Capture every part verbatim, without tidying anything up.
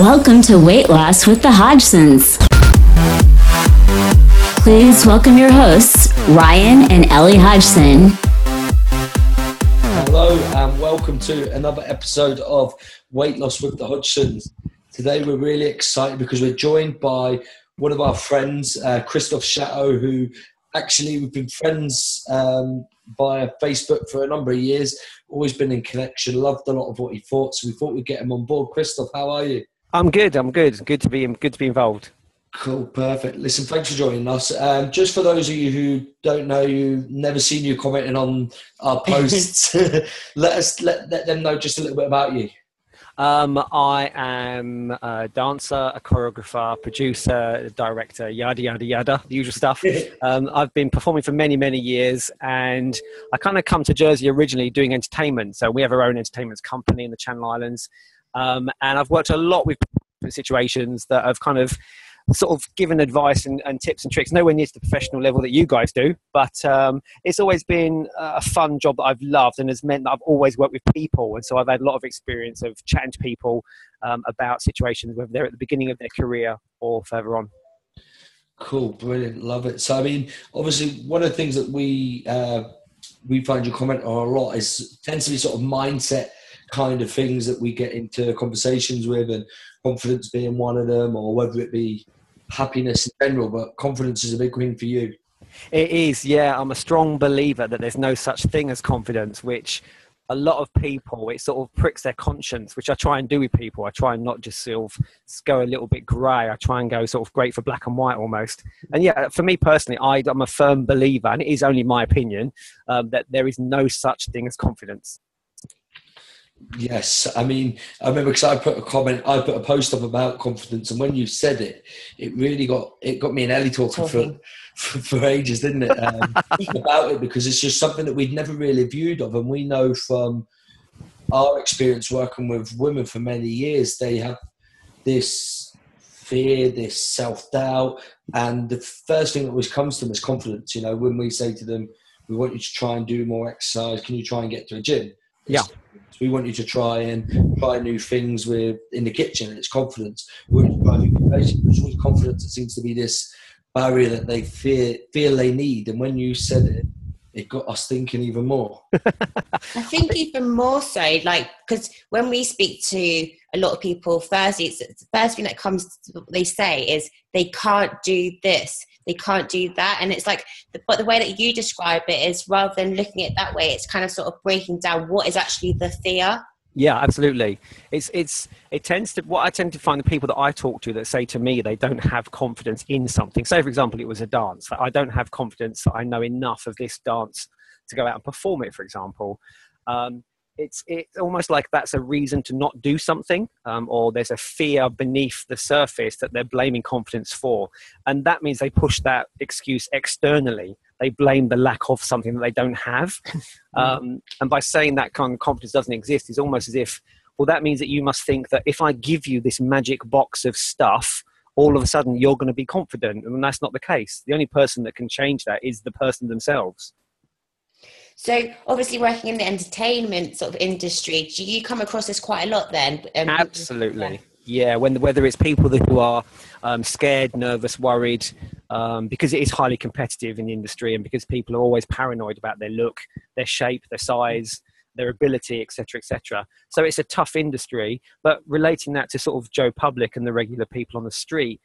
Welcome to Weight Loss with the Hodgsons. Please welcome your hosts, Ryan and Ellie Hodgson. Hello and welcome to another episode of Weight Loss with the Hodgsons. Today we're really excited because we're joined by one of our friends, uh, Christophe Chateau, who actually we've been friends um, via Facebook for a number of years, always been in connection, loved a lot of what he thought, so we thought we'd get him on board. Christophe, how are you? I'm good, I'm good. Good to be good to be involved. Cool, perfect. Listen, thanks for joining us. Um, just for those of you who don't know you, never seen you commenting on our posts, let us let, let them know just a little bit about you. Um, I am a dancer, a choreographer, producer, director, yada, yada, yada, the usual stuff. um, I've been performing for many, many years, and I kind of come to Jersey originally doing entertainment. So we have our own entertainment company in the Channel Islands. Um, and I've worked a lot with situations that have kind of sort of given advice and, and tips and tricks, nowhere near to the professional level that you guys do, but um, it's always been a fun job that I've loved and has meant that I've always worked with people, and so I've had a lot of experience of chatting to people um, about situations, whether they're at the beginning of their career or further on. Cool, brilliant, love it. So I mean, obviously one of the things that we uh, we find you comment on a lot is tends to be sort of mindset kind of things that we get into conversations with, and confidence being one of them, or whether it be happiness in general, but confidence is a big win for you. It is, yeah. I'm a strong believer that there's no such thing as confidence, which a lot of people, it sort of pricks their conscience, which I try and do with people. I try and not just sort of go a little bit grey. I try and go sort of great for black and white almost. And yeah, for me personally, I, I'm a firm believer, and it is only my opinion, um, that there is no such thing as confidence. Yes, I mean, I remember because I put a comment, I put a post up about confidence, and when you said it, it really got it got me and Ellie talking for, for, for ages, didn't it? Um, about it, because it's just something that we'd never really viewed of, and we know from our experience working with women for many years, they have this fear, this self-doubt, and the first thing that always comes to them is confidence. You know, when we say to them, we want you to try and do more exercise, can you try and get to a gym? Yeah. We want you to try and try new things with in the kitchen. It's confidence. We want you to try new places. It's always confidence. It seems to be this barrier that they fear, feel they need. And when you said it, it got us thinking even more. I think even more so, like, because when we speak to a lot of people, first, it's, the first thing that comes to what they say is they can't do this. They can't do that. And it's like, but the way that you describe it is rather than looking at it that way, it's kind of sort of breaking down what is actually the fear. Yeah, absolutely. It's, it's, it tends to, what I tend to find the people that I talk to that say to me, they don't have confidence in something. Say, for example, it was a dance. Like, I don't have confidence that I know enough of this dance to go out and perform it, for example. Um, It's it's almost like that's a reason to not do something, um, or there's a fear beneath the surface that they're blaming confidence for. And that means they push that excuse externally. They blame the lack of something that they don't have. Um, and by saying that kind of confidence doesn't exist, it's almost as if, well, that means that you must think that if I give you this magic box of stuff, all of a sudden you're going to be confident. And that's not the case. The only person that can change that is the person themselves. So obviously working in the entertainment sort of industry, do you come across this quite a lot then? Um, Absolutely. Yeah, when whether it's people who are um, scared, nervous, worried, um, because it is highly competitive in the industry, and because people are always paranoid about their look, their shape, their size, their ability, et cetera, et cetera. So it's a tough industry, but relating that to sort of Joe Public and the regular people on the street,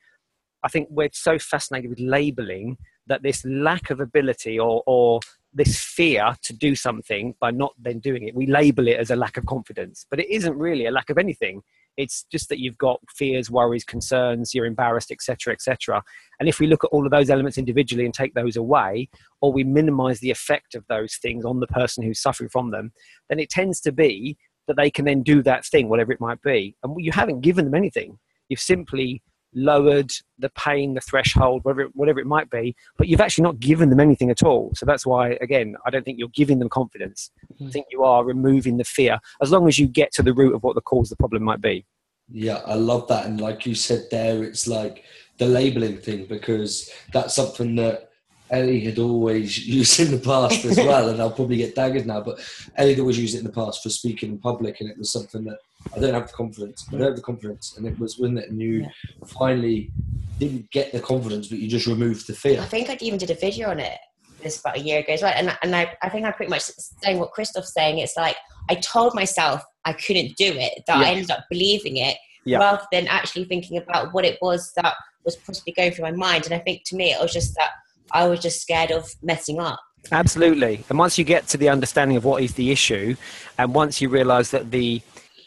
I think we're so fascinated with labelling that this lack of ability or, or this fear to do something by not then doing it, we label it as a lack of confidence, but it isn't really a lack of anything. It's just that you've got fears, worries, concerns, you're embarrassed, et cetera, et cetera. And if we look at all of those elements individually and take those away, or we minimize the effect of those things on the person who's suffering from them, then it tends to be that they can then do that thing, whatever it might be. And you haven't given them anything. You've simply lowered the pain, the threshold, whatever it, whatever it might be, but you've actually not given them anything at all. So that's why, again, I don't think you're giving them confidence. Mm-hmm. I think you are removing the fear, as long as you get to the root of what the cause of the problem might be. Yeah, I love that. And like you said there, it's like the labeling thing, because that's something that Ellie had always used in the past as well. And I'll probably get daggered now, but Ellie had always used it in the past for speaking in public. And it was something that I don't have the confidence. I don't have the confidence. And it was when that you yeah. finally didn't get the confidence, but you just removed the fear. I think I even did a video on it this about a year ago as well. And, and I, I think I'm pretty much saying what Christoph's saying. It's like, I told myself I couldn't do it, that yeah. I ended up believing it yeah. rather than actually thinking about what it was that was possibly going through my mind. And I think to me, it was just that I was just scared of messing up. Absolutely. And once you get to the understanding of what is the issue, and once you realize that the,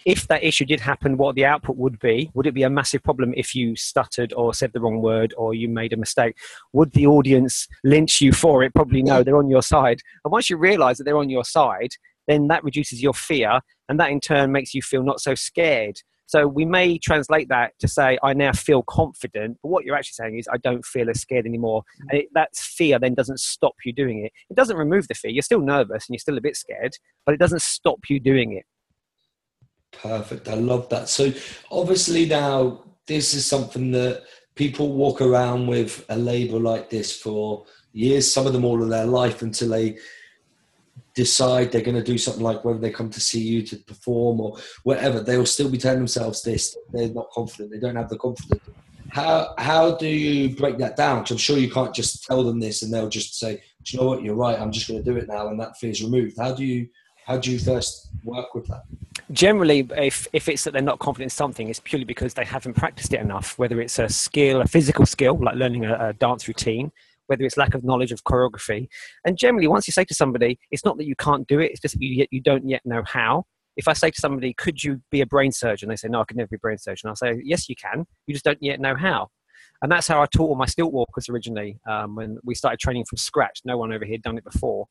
if that issue did happen, what the output would be, would it be a massive problem if you stuttered or said the wrong word or you made a mistake? Would the audience lynch you for it? Probably no, they're on your side. And once you realize that they're on your side, then that reduces your fear, and that in turn makes you feel not so scared. So we may translate that to say, I now feel confident, but what you're actually saying is, I don't feel as scared anymore. And it, that fear then doesn't stop you doing it. It doesn't remove the fear. You're still nervous and you're still a bit scared, but it doesn't stop you doing it. Perfect. I love that. So obviously now this is something that people walk around with a label like this for years, some of them all of their life, until they decide they're going to do something, like whether they come to see you to perform or whatever, they will still be telling themselves this, they're not confident, they don't have the confidence. How how do you break that down? Because I'm sure you can't just tell them this and they'll just say, do you know what, you're right, I'm just going to do it now, and that fear's removed. How do you how do you first work with that? Generally, if, if it's that they're not confident in something, it's purely because they haven't practiced it enough, whether it's a skill, a physical skill, like learning a, a dance routine, whether it's lack of knowledge of choreography. And generally, once you say to somebody, it's not that you can't do it, it's just that you, you don't yet know how. If I say to somebody, could you be a brain surgeon? They say, no, I could never be a brain surgeon. I'll say, yes, you can. You just don't yet know how. And that's how I taught all my stilt walkers originally, um, when we started training from scratch. No one over here had done it before.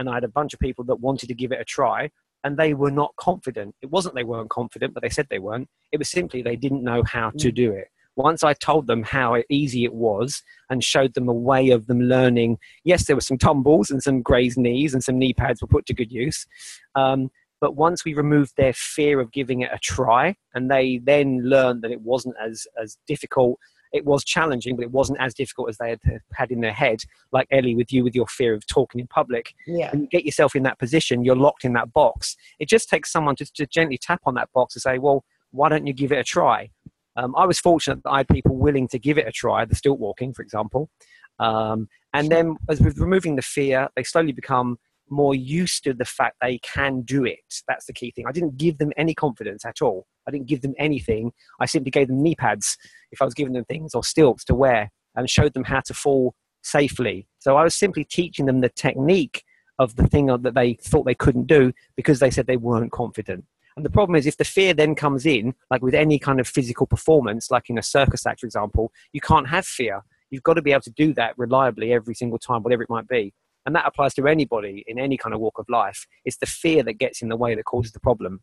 And I had a bunch of people that wanted to give it a try, and they were not confident. It wasn't they weren't confident, but they said they weren't. It was simply they didn't know how to do it. Once I told them how easy it was and showed them a way of them learning, yes, there were some tumbles and some grazed knees and some knee pads were put to good use. Um, but once we removed their fear of giving it a try, and they then learned that it wasn't as, as difficult, it was challenging, but it wasn't as difficult as they had had in their head, like Ellie with you with your fear of talking in public. Yeah. And you get yourself in that position, you're locked in that box. It just takes someone to, to gently tap on that box and say, well, why don't you give it a try? Um, I was fortunate that I had people willing to give it a try, the stilt walking, for example. Um, and then as with removing the fear, they slowly become more used to the fact they can do it. That's the key thing. I didn't give them any confidence at all. I didn't give them anything. I simply gave them knee pads if I was giving them things, or stilts to wear, and showed them how to fall safely. So I was simply teaching them the technique of the thing that they thought they couldn't do because they said they weren't confident. And the problem is, if the fear then comes in, like with any kind of physical performance, like in a circus act, for example, you can't have fear. You've got to be able to do that reliably every single time, whatever it might be. And that applies to anybody in any kind of walk of life. It's the fear that gets in the way that causes the problem.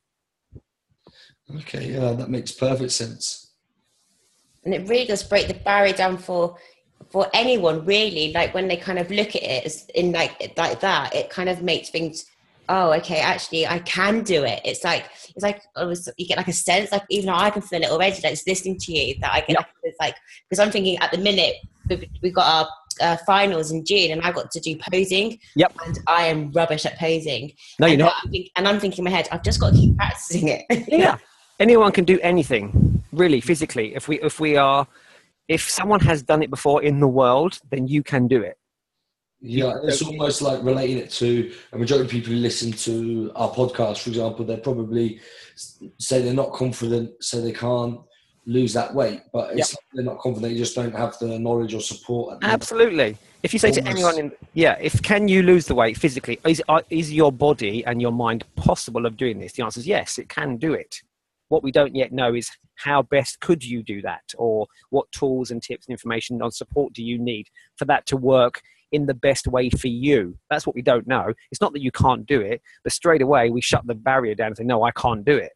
Okay, yeah, that makes perfect sense. And it really does break the barrier down for for anyone, really. Like when they kind of look at it as in like like that, it kind of makes things, oh, okay, actually I can do it. It's like, it's like, you get like a sense, like even though I can feel it already, like it's listening to you, that I get, yeah. like, it's like, because I'm thinking at the minute, we've, we've got our uh, finals in June and I've got to do posing. Yep. And I am rubbish at posing. No, you're and not. I'm think, and I'm thinking in my head, I've just got to keep practicing it. Yeah. Anyone can do anything, really, physically. If we, if we are, if someone has done it before in the world, then you can do it. Yeah, it's almost like relating it to a majority of people who listen to our podcast, for example, they probably say they're not confident, so they can't lose that weight. But it's yep. like they're not confident, you just don't have the knowledge or support. Absolutely. If you say almost to anyone, in, yeah, if can you lose the weight physically, is, is your body and your mind possible of doing this? The answer is yes, it can do it. What we don't yet know is how best could you do that, or what tools and tips and information on support do you need for that to work in the best way for you. That's what we don't know. It's not that you can't do it, but straight away we shut the barrier down and say, no, I can't do it.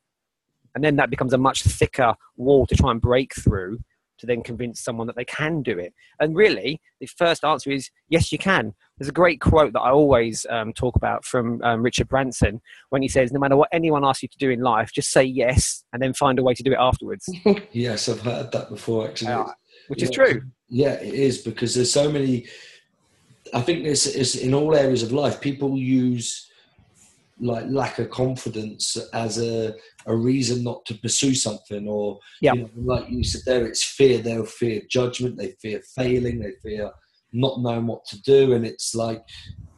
And then that becomes a much thicker wall to try and break through to then convince someone that they can do it. And really, the first answer is, yes, you can. There's a great quote that I always um, talk about from um, Richard Branson, when he says, no matter what anyone asks you to do in life, just say yes, and then find a way to do it afterwards. Yes, I've heard that before, actually. Uh, which yeah. is true. Yeah, it is, because there's so many... I think this is in all areas of life. People use like lack of confidence as a, a reason not to pursue something, or yep. you know, like you said there, it's fear. They'll fear judgment, they fear failing, they fear not knowing what to do. And it's like,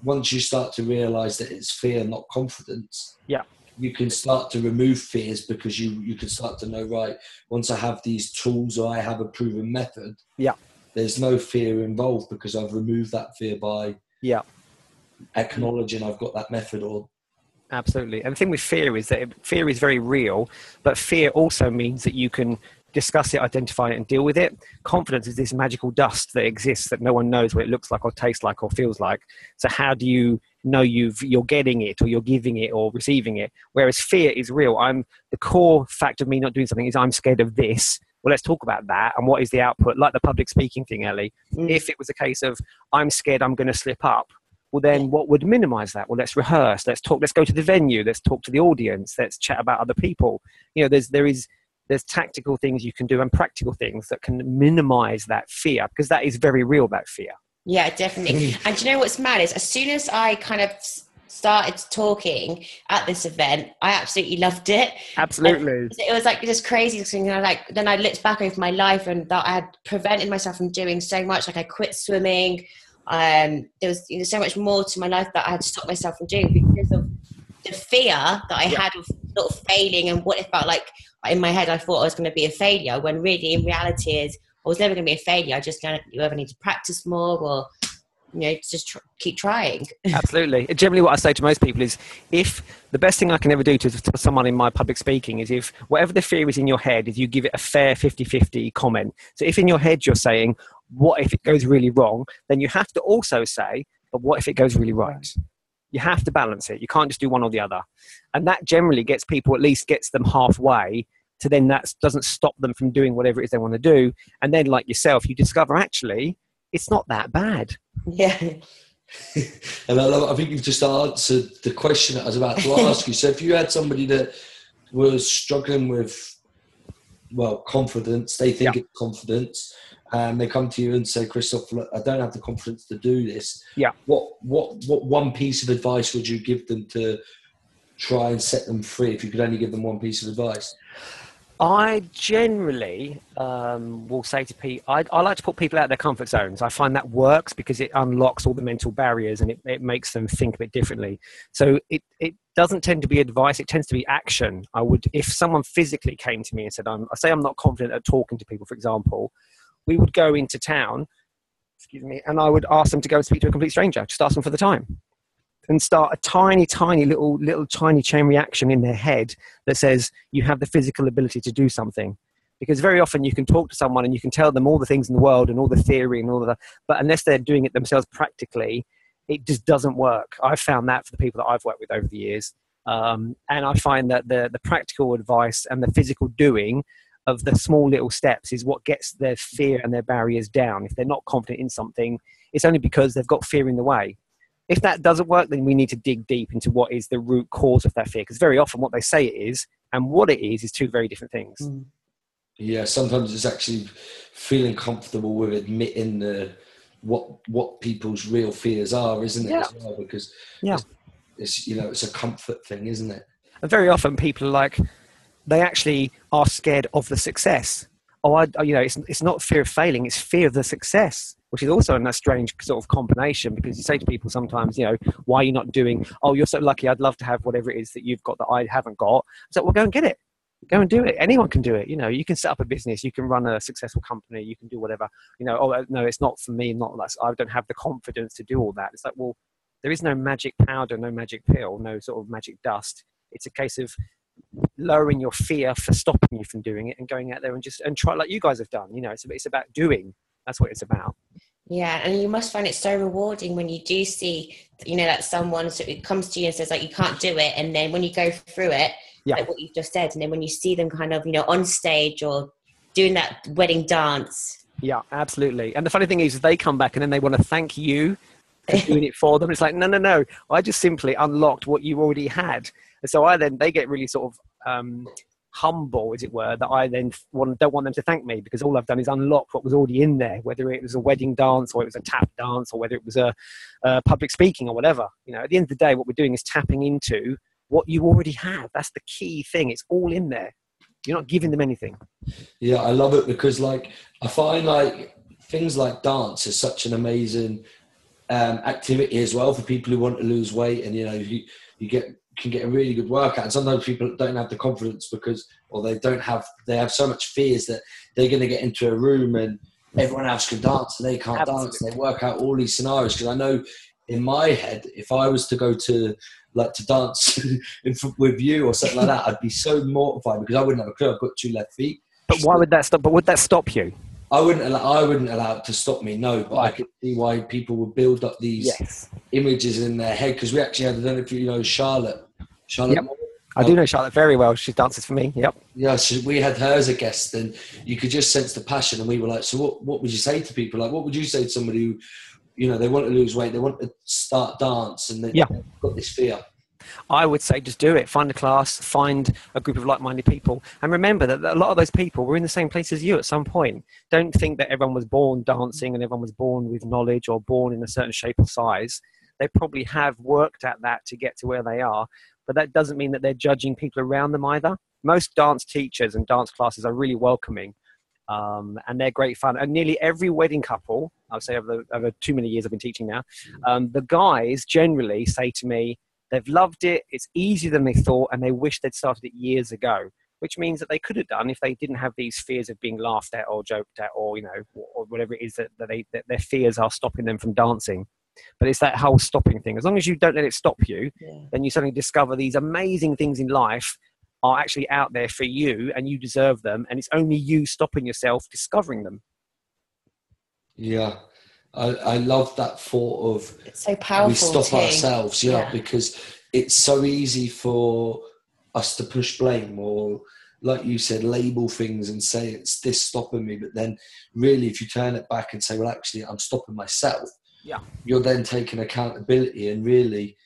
once you start to realize that it's fear, not confidence, yeah, you can start to remove fears, because you, you can start to know, right, once I have these tools or I have a proven method, yeah, there's no fear involved, because I've removed that fear by yeah acknowledging I've got that method. Or absolutely. And the thing with fear is that fear is very real, but fear also means that you can discuss it, identify it, and deal with it. Confidence is this magical dust that exists that no one knows what it looks like or tastes like or feels like. So how do you know you've, you're getting it, or you're giving it, or receiving it? Whereas fear is real. I'm the core fact of me not doing something is I'm scared of this. Well, let's talk about that. And what is the output? Like the public speaking thing, Ellie, mm. if it was a case of I'm scared I'm going to slip up, well, then what would minimize that? Well, let's rehearse. Let's talk. Let's go to the venue. Let's talk to the audience. Let's chat about other people. You know, there's, there is, there's tactical things you can do and practical things that can minimize that fear, because that is very real, that fear. Yeah, definitely. And do you know what's mad is, as soon as I kind of started talking at this event, I absolutely loved it. Absolutely. And it was like just crazy. And I like, then I looked back over my life and that I had prevented myself from doing so much. Like I quit swimming. Um, there was you know, so much more to my life that I had to stop myself from doing because of the fear that I yeah. had of sort of failing. And what it felt like in my head, I thought I was going to be a failure, when really in reality is I was never going to be a failure. I just don't, you ever need to practice more, or, you know, just tr- keep trying. Absolutely. Generally what I say to most people is, if the best thing I can ever do to, to someone in my public speaking is, if whatever the fear is in your head, if you give it a fair fifty-fifty comment. So if in your head you're saying, what if it goes really wrong? Then you have to also say, but what if it goes really right? You have to balance it. You can't just do one or the other. And that generally gets people, at least gets them halfway, to then that doesn't stop them from doing whatever it is they want to do. And then, like yourself, you discover, actually, it's not that bad. Yeah. And I, love, I think you've just answered the question that I was about to ask you. So if you had somebody that was struggling with, well, confidence, they think yeah. it's confidence, and they come to you and say, Christophe, look, I don't have the confidence to do this. Yeah. What what what one piece of advice would you give them to try and set them free, if you could only give them one piece of advice? I generally um, will say to people, I, I like to put people out of their comfort zones. I find that works because it unlocks all the mental barriers, and it, it makes them think a bit differently. So it, it doesn't tend to be advice. It tends to be action. I would, if someone physically came to me and said, I'm, I say I'm not confident at talking to people, for example, we would go into town, excuse me, and I would ask them to go and speak to a complete stranger. Just ask them for the time, and start a tiny, tiny little, little tiny chain reaction in their head that says you have the physical ability to do something. Because very often you can talk to someone and you can tell them all the things in the world and all the theory and all of that, but unless they're doing it themselves practically, it just doesn't work. I've found that for the people that I've worked with over the years, um, and I find that the the practical advice and the physical doing of the small little steps is what gets their fear and their barriers down. If they're not confident in something, it's only because they've got fear in the way. If that doesn't work, then we need to dig deep into what is the root cause of that fear, because very often what they say it is and what it is is two very different things. Yeah, sometimes it's actually feeling comfortable with admitting the what what people's real fears are, isn't it? Yeah. As well, because yeah. it's, it's you know it's a comfort thing, isn't it? And very often people are like, they actually are scared of the success. Oh, I, you know, it's it's not fear of failing, it's fear of the success, which is also a strange sort of combination, because you say to people sometimes, you know, why are you not doing, oh, you're so lucky, I'd love to have whatever it is that you've got that I haven't got. So, well, go and get it. Go and do it. Anyone can do it. You know, you can set up a business, you can run a successful company, you can do whatever. You know, oh, no, it's not for me, not that. I don't have the confidence to do all that. It's like, well, there is no magic powder, no magic pill, no sort of magic dust. It's a case of lowering your fear for stopping you from doing it and going out there and just and try, like you guys have done. You know, it's, it's about doing. That's what it's about. Yeah, and you must find it so rewarding when you do see, you know, that someone sort of comes to you and says like you can't do it, and then when you go through it, yeah. like what you've just said, and then when you see them kind of, you know, on stage or doing that wedding dance. Yeah, absolutely. And the funny thing is, they come back and then they want to thank you for doing it for them. It's like, no, no, no. I just simply unlocked what you already had. And so I then, they get really sort of um, humble, as it were, that I then want, don't want them to thank me, because all I've done is unlock what was already in there, whether it was a wedding dance or it was a tap dance or whether it was a, a public speaking or whatever. You know, at the end of the day, what we're doing is tapping into what you already have. That's the key thing. It's all in there. You're not giving them anything. Yeah, I love it, because like I find like things like dance is such an amazing um, activity as well for people who want to lose weight, and you know you you get can get a really good workout. And sometimes people don't have the confidence because, or they don't have, they have so much fears that they're going to get into a room and everyone else can dance and they can't Absolutely. dance. And they work out all these scenarios, because I know in my head, if I was to go to like to dance in front with you or something like that, I'd be so mortified because I wouldn't have a clue. I've got two left feet. But why would that stop? But would that stop you? I wouldn't allow, I wouldn't allow it to stop me, no, but I could see why people would build up these yes. images in their head, because we actually had, I don't know if you know Charlotte. Charlotte yep. I do know Charlotte very well. She dances for me, yep. Yeah, so we had her as a guest, and you could just sense the passion, and we were like, so what, what would you say to people? Like, what would you say to somebody who, you know, they want to lose weight, they want to start dance, and they, yeah. they've got this fear? I would say just do it. Find a class, find a group of like-minded people, and remember that a lot of those people were in the same place as you at some point. Don't think that everyone was born dancing and everyone was born with knowledge or born in a certain shape or size. They probably have worked at that to get to where they are, but that doesn't mean that they're judging people around them either. Most dance teachers and dance classes are really welcoming, um, and they're great fun. And nearly every wedding couple, I would say over, the, over too many years I've been teaching now, um, the guys generally say to me, they've loved it, it's easier than they thought, and they wish they'd started it years ago, which means that they could have done if they didn't have these fears of being laughed at or joked at or, you know, or whatever it is that, that, they, that their fears are stopping them from dancing. But it's that whole stopping thing. As long as you don't let it stop you, yeah. then you suddenly discover these amazing things in life are actually out there for you, and you deserve them, and it's only you stopping yourself discovering them. Yeah. I, I love that thought of it's so powerful. We stop too. ourselves, yeah, yeah, because it's so easy for us to push blame or, like you said, label things and say it's this stopping me. But then, really, if you turn it back and say, "Well, actually, I'm stopping myself," yeah, you're then taking accountability. And really,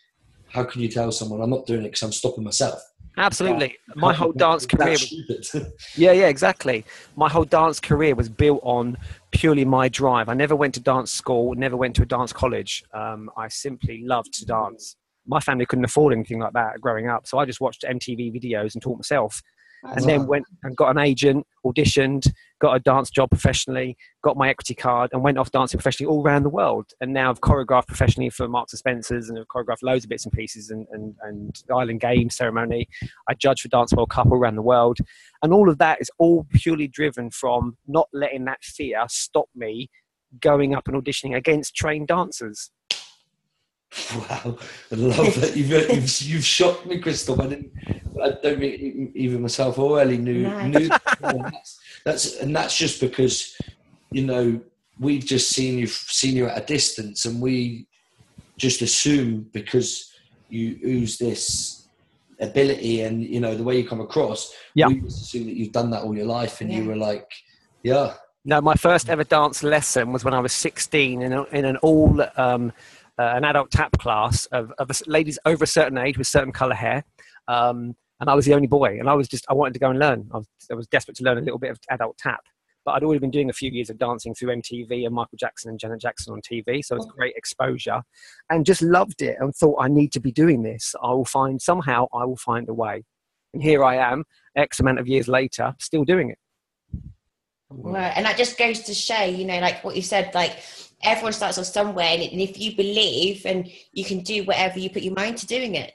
how can you tell someone I'm not doing it because I'm stopping myself? Absolutely. Yeah. My whole dance career. Was, yeah, yeah, exactly. My whole dance career was built on purely my drive. I never went to dance school, never went to a dance college. Um, I simply loved to dance. My family couldn't afford anything like that growing up. So I just watched M T V videos and taught myself. That's and right. Then went and got an agent, auditioned, got a dance job professionally, got my equity card, and went off dancing professionally all around the world. And now I've choreographed professionally for Marks and Spencers, and I've choreographed loads of bits and pieces, and, and, and the Island Games ceremony. I judge for Dance World Cup all around the world. And all of that is all purely driven from not letting that fear stop me going up and auditioning against trained dancers. Wow, I love that. You've, you've, you've shocked me, Christophe. I didn't, I don't think even myself or Ellie knew. No. knew that's, that's and that's just because, you know, we've just seen you seen you at a distance, and we just assume because you ooze this ability and you know the way you come across. Yeah, we just assume that you've done that all your life, and yeah. you were like, yeah. No, my first ever dance lesson was when I was sixteen in a, in an all. Um, Uh, an adult tap class of, of ladies over a certain age with certain colour hair, um, and I was the only boy, and I was just I wanted to go and learn. I was, I was desperate to learn a little bit of adult tap, but I'd already been doing a few years of dancing through M T V and Michael Jackson and Janet Jackson on T V, so it was great exposure, and just loved it and thought, I need to be doing this. I will find somehow I will find a way, and here I am, X amount of years later, still doing it. Well, and that just goes to show, you know, like what you said, like everyone starts off somewhere, and if you believe, and you can do whatever you put your mind to doing it.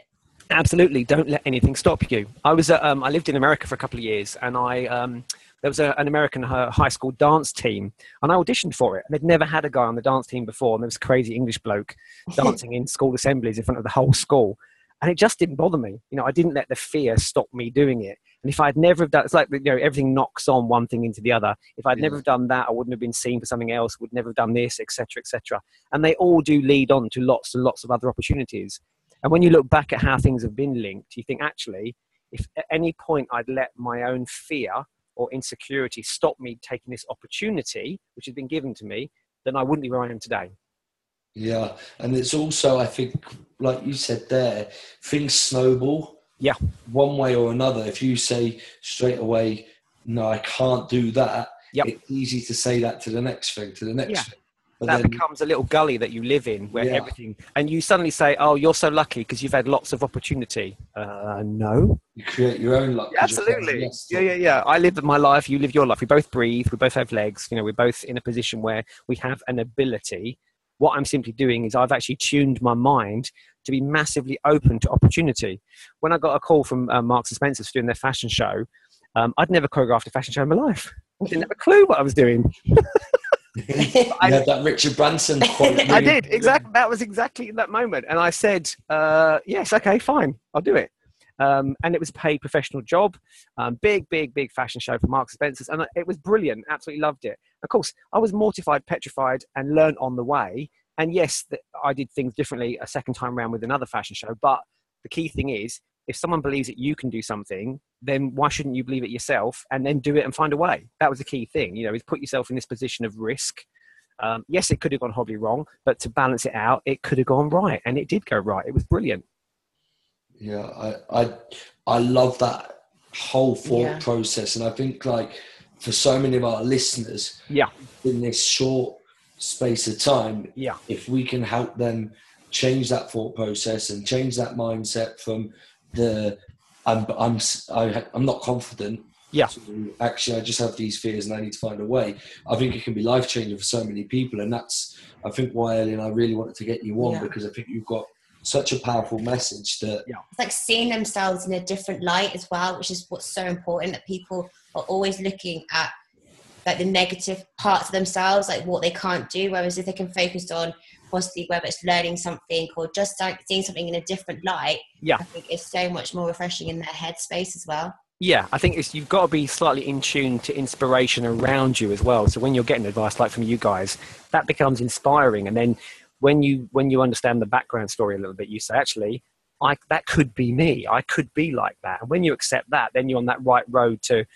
Absolutely, don't let anything stop you. I was, at, um, I lived in America for a couple of years, and I um, there was a, an American high school dance team, and I auditioned for it. And they'd never had a guy on the dance team before, and there was a crazy English bloke dancing in school assemblies in front of the whole school, and it just didn't bother me. You know, I didn't let the fear stop me doing it. And if I'd never have done, it's like, you know, everything knocks on one thing into the other. If I'd yeah. never have done that, I wouldn't have been seen for something else, would never have done this, et cetera, et cetera. And they all do lead on to lots and lots of other opportunities. And when you look back at how things have been linked, you think, actually, if at any point I'd let my own fear or insecurity stop me taking this opportunity, which has been given to me, then I wouldn't be where I am today. Yeah. And it's also, I think, like you said there, things snowball. Yeah. One way or another, if you say straight away, no, I can't do that, yep. it's easy to say that to the next thing, to the next yeah. thing. But that then becomes a little gully that you live in where yeah. everything, and you suddenly say, oh, you're so lucky because you've had lots of opportunity. Uh, no. You create your own luck. Absolutely. Yeah, yeah, yeah. I live my life, you live your life. We both breathe, we both have legs, you know, we're both in a position where we have an ability. What I'm simply doing is I've actually tuned my mind to be massively open to opportunity. When I got a call from uh, Marks and Spencers doing their fashion show, um, I'd never choreographed a fashion show in my life. I didn't have a clue what I was doing. You I, had that Richard Branson quote. Really. I did, exactly. That was exactly in that moment. And I said, uh, yes, okay, fine, I'll do it. Um, and it was a paid professional job. Um, big, big, big fashion show for Marks and Spencers. And it was brilliant. Absolutely loved it. Of course, I was mortified, petrified, and learned on the way. And yes, the, I did things differently a second time around with another fashion show. But the key thing is, if someone believes that you can do something, then why shouldn't you believe it yourself and then do it and find a way? That was the key thing, you know, is put yourself in this position of risk. Um, yes, it could have gone horribly wrong, but to balance it out, it could have gone right. And it did go right. It was brilliant. Yeah, I I, I love that whole thought yeah. process. And I think, like, for so many of our listeners yeah. in this short space of time, yeah. if we can help them change that thought process and change that mindset from the I'm I'm I, I'm not confident. Yeah. To, actually, I just have these fears, and I need to find a way. I think it can be life changing for so many people, and that's I think why Ellie and I really wanted to get you on yeah. because I think you've got such a powerful message that yeah. it's like seeing themselves in a different light as well, which is what's so important. That people are always looking at like the negative parts of themselves, like what they can't do, whereas if they can focus on possibly whether it's learning something or just like seeing something in a different light, yeah, I think it's so much more refreshing in their headspace as well. Yeah, I think it's you've got to be slightly in tune to inspiration around you as well. So when you're getting advice like from you guys, that becomes inspiring. And then when you when you understand the background story a little bit, you say, actually, I that could be me. I could be like that. And when you accept that, then you're on that right road to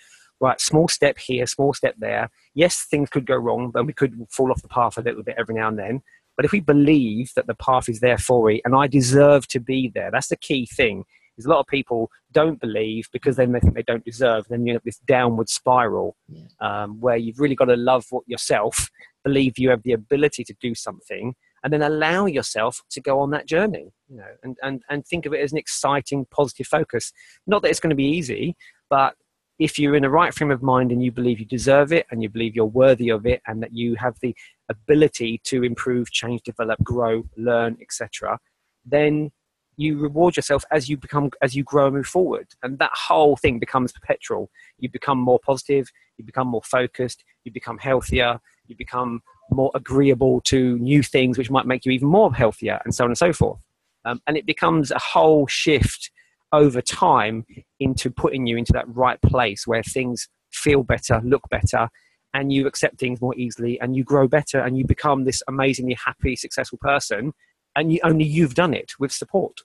right, small step here, small step there. Yes, things could go wrong, but we could fall off the path a little bit every now and then. But if we believe that the path is there for me and I deserve to be there, that's the key thing. Is a lot of people don't believe because then they think they don't deserve. Then you have this downward spiral yeah. um, where you've really got to love what yourself, believe you have the ability to do something, and then allow yourself to go on that journey. You know, and and and think of it as an exciting, positive focus. Not that it's going to be easy, but if you're in the right frame of mind and you believe you deserve it and you believe you're worthy of it and that you have the ability to improve, change, develop, grow, learn, et cetera, then you reward yourself as you become, as you grow and move forward. And that whole thing becomes perpetual. You become more positive, you become more focused, you become healthier, you become more agreeable to new things, which might make you even more healthier, and so on and so forth. Um, and it becomes a whole shift over time into putting you into that right place where things feel better, look better, and you accept things more easily, and you grow better, and you become this amazingly happy, successful person, and you, only you've done it with support.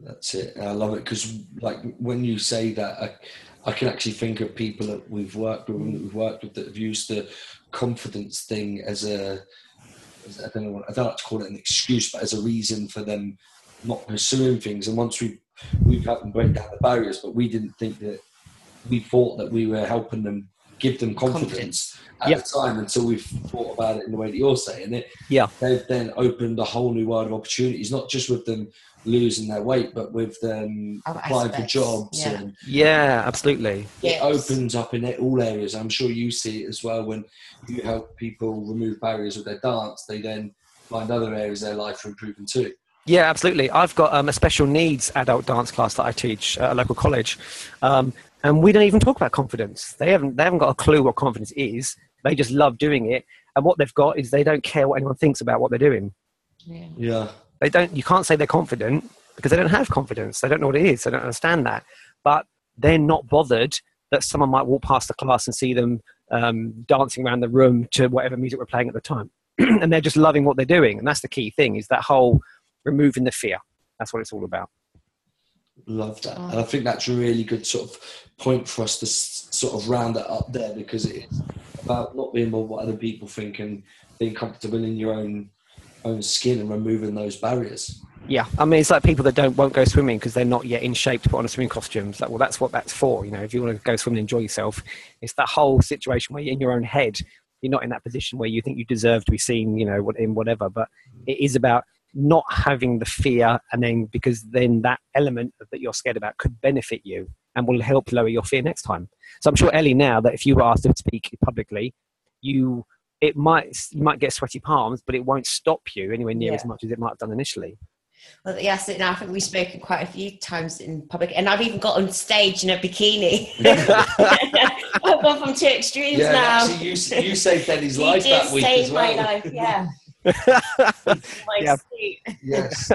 That's it. I love it, because like when you say that, I, I can actually think of people that we've worked with and that we've worked with that have used the confidence thing as a, as, I don't know, I don't like to call it an excuse, but as a reason for them not pursuing things. And once we we've helped them break down the barriers, but we didn't think that we thought that we were helping them give them confidence, confidence. at yep. the time until we've thought about it in the way that you're saying it. Yeah. They've then opened a whole new world of opportunities, not just with them losing their weight, but with them oh, applying for jobs. Yeah, and, yeah absolutely. It yes. opens up in all areas. I'm sure you see it as well when you help people remove barriers with their dance, they then find other areas of their life for improving too. Yeah, absolutely. I've got um, a special needs adult dance class that I teach at a local college. Um, and we don't even talk about confidence. They haven't, they haven't got a clue what confidence is. They just love doing it. And what they've got is they don't care what anyone thinks about what they're doing. Yeah. yeah. They don't, you can't say they're confident because they don't have confidence. They don't know what it is. They don't understand that. But they're not bothered that someone might walk past the class and see them um, dancing around the room to whatever music we're playing at the time. And they're just loving what they're doing. And that's the key thing, is that whole removing the fear. That's what it's all about. Love that. And I think that's a really good sort of point for us to s- sort of round that up there, because it's about not being about what other people think and being comfortable in your own own skin and removing those barriers. Yeah. I mean, it's like people that don't won't go swimming because they're not yet in shape to put on a swimming costume. It's like, well, that's what that's for. You know, if you want to go swimming and enjoy yourself, it's that whole situation where you're in your own head you're not in that position where you think you deserve to be seen, you know, in whatever. But it is about not having the fear, and then because then that element that you're scared about could benefit you and will help lower your fear next time. So I'm sure, Ellie, now that if you were asked to speak publicly, you it might you might get sweaty palms, but it won't stop you anywhere near yeah. as much as it might have done initially. Well, yes, and I think we've spoken quite a few times in public, and I've even got on stage in a bikini. I've gone from two extremes yeah, now. Actually, you, you saved Ellie's life that week as well. You did save my life, yeah. my yeah. suit. Yes,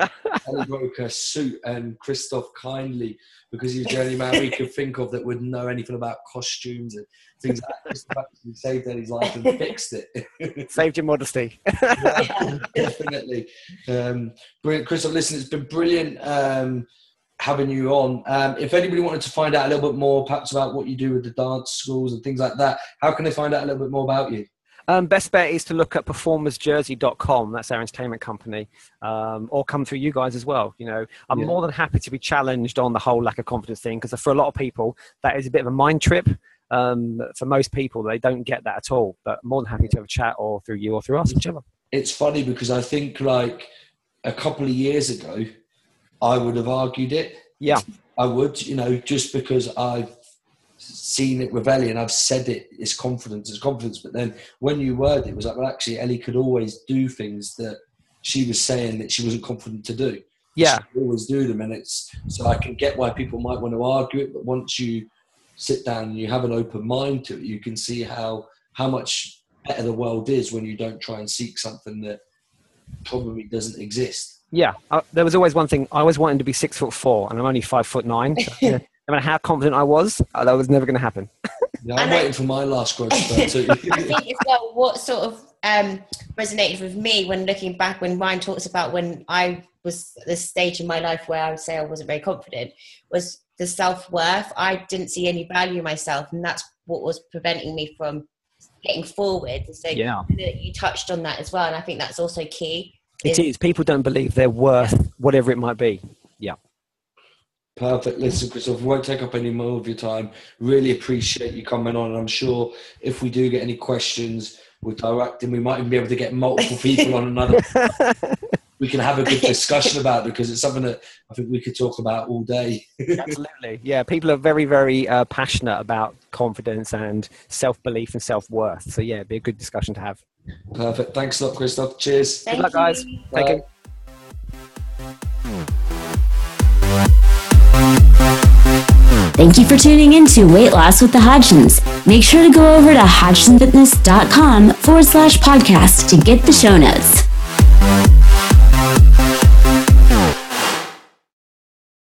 Ellie broke her suit, and Christophe kindly, because he was the only man we could think of that would know anything about costumes and things like that, Christophe actually saved Ellie's life and fixed it. Saved your modesty. Yeah, definitely. Um, brilliant, Christophe. Listen, it's been brilliant um, having you on. Um, if anybody wanted to find out a little bit more, perhaps about what you do with the dance schools and things like that, how can they find out a little bit more about you? Um, best bet is to look at performers jersey dot com. That's our entertainment company, um, or come through you guys as well. You know, I'm yeah. more than happy to be challenged on the whole lack of confidence thing, because for a lot of people, that is a bit of a mind trip. Um, for most people, they don't get that at all. But I'm more than happy to have a chat, or through you, or through us, whichever. It's funny because I think like a couple of years ago, I would have argued it. Yeah, I would. You know, just because I've seen it with Ellie, and I've said it, it's confidence, it's confidence. But then when you word it, it was like, well, actually, Ellie could always do things that she was saying that she wasn't confident to do. Yeah. She could always do them. And it's, so I can get why people might want to argue it. But once you sit down and you have an open mind to it, you can see how, how much better the world is when you don't try and seek something that probably doesn't exist. Yeah. Uh, there was always one thing. I always wanted to be six foot four, and I'm only five foot nine. So, yeah. I mean, how confident I was, that was never going to happen. Yeah, I'm and waiting I, for my last question. Too. I think as well, what sort of um, resonated with me when looking back, when Ryan talks about when I was at this stage in my life where I would say I wasn't very confident, was the self-worth. I didn't see any value in myself, and that's what was preventing me from getting forward. So yeah. you touched on that as well, and I think that's also key. It is, is. People don't believe their worth, yeah. whatever it might be. Yeah. Perfect. Listen, Christophe, won't take up any more of your time. Really appreciate you coming on. And I'm sure if we do get any questions, we're directing, we might even be able to get multiple people on another. We can have a good discussion about it, because it's something that I think we could talk about all day. Absolutely. Yeah. People are very, very uh, passionate about confidence and self-belief and self-worth. So yeah, it'd be a good discussion to have. Perfect. Thanks a lot, Christophe. Cheers. Thank good luck, guys. You. Take care. Thank you for tuning in to Weight Loss with the Hodgsons. Make sure to go over to Hodgins Fitness dot com forward slash podcast to get the show notes.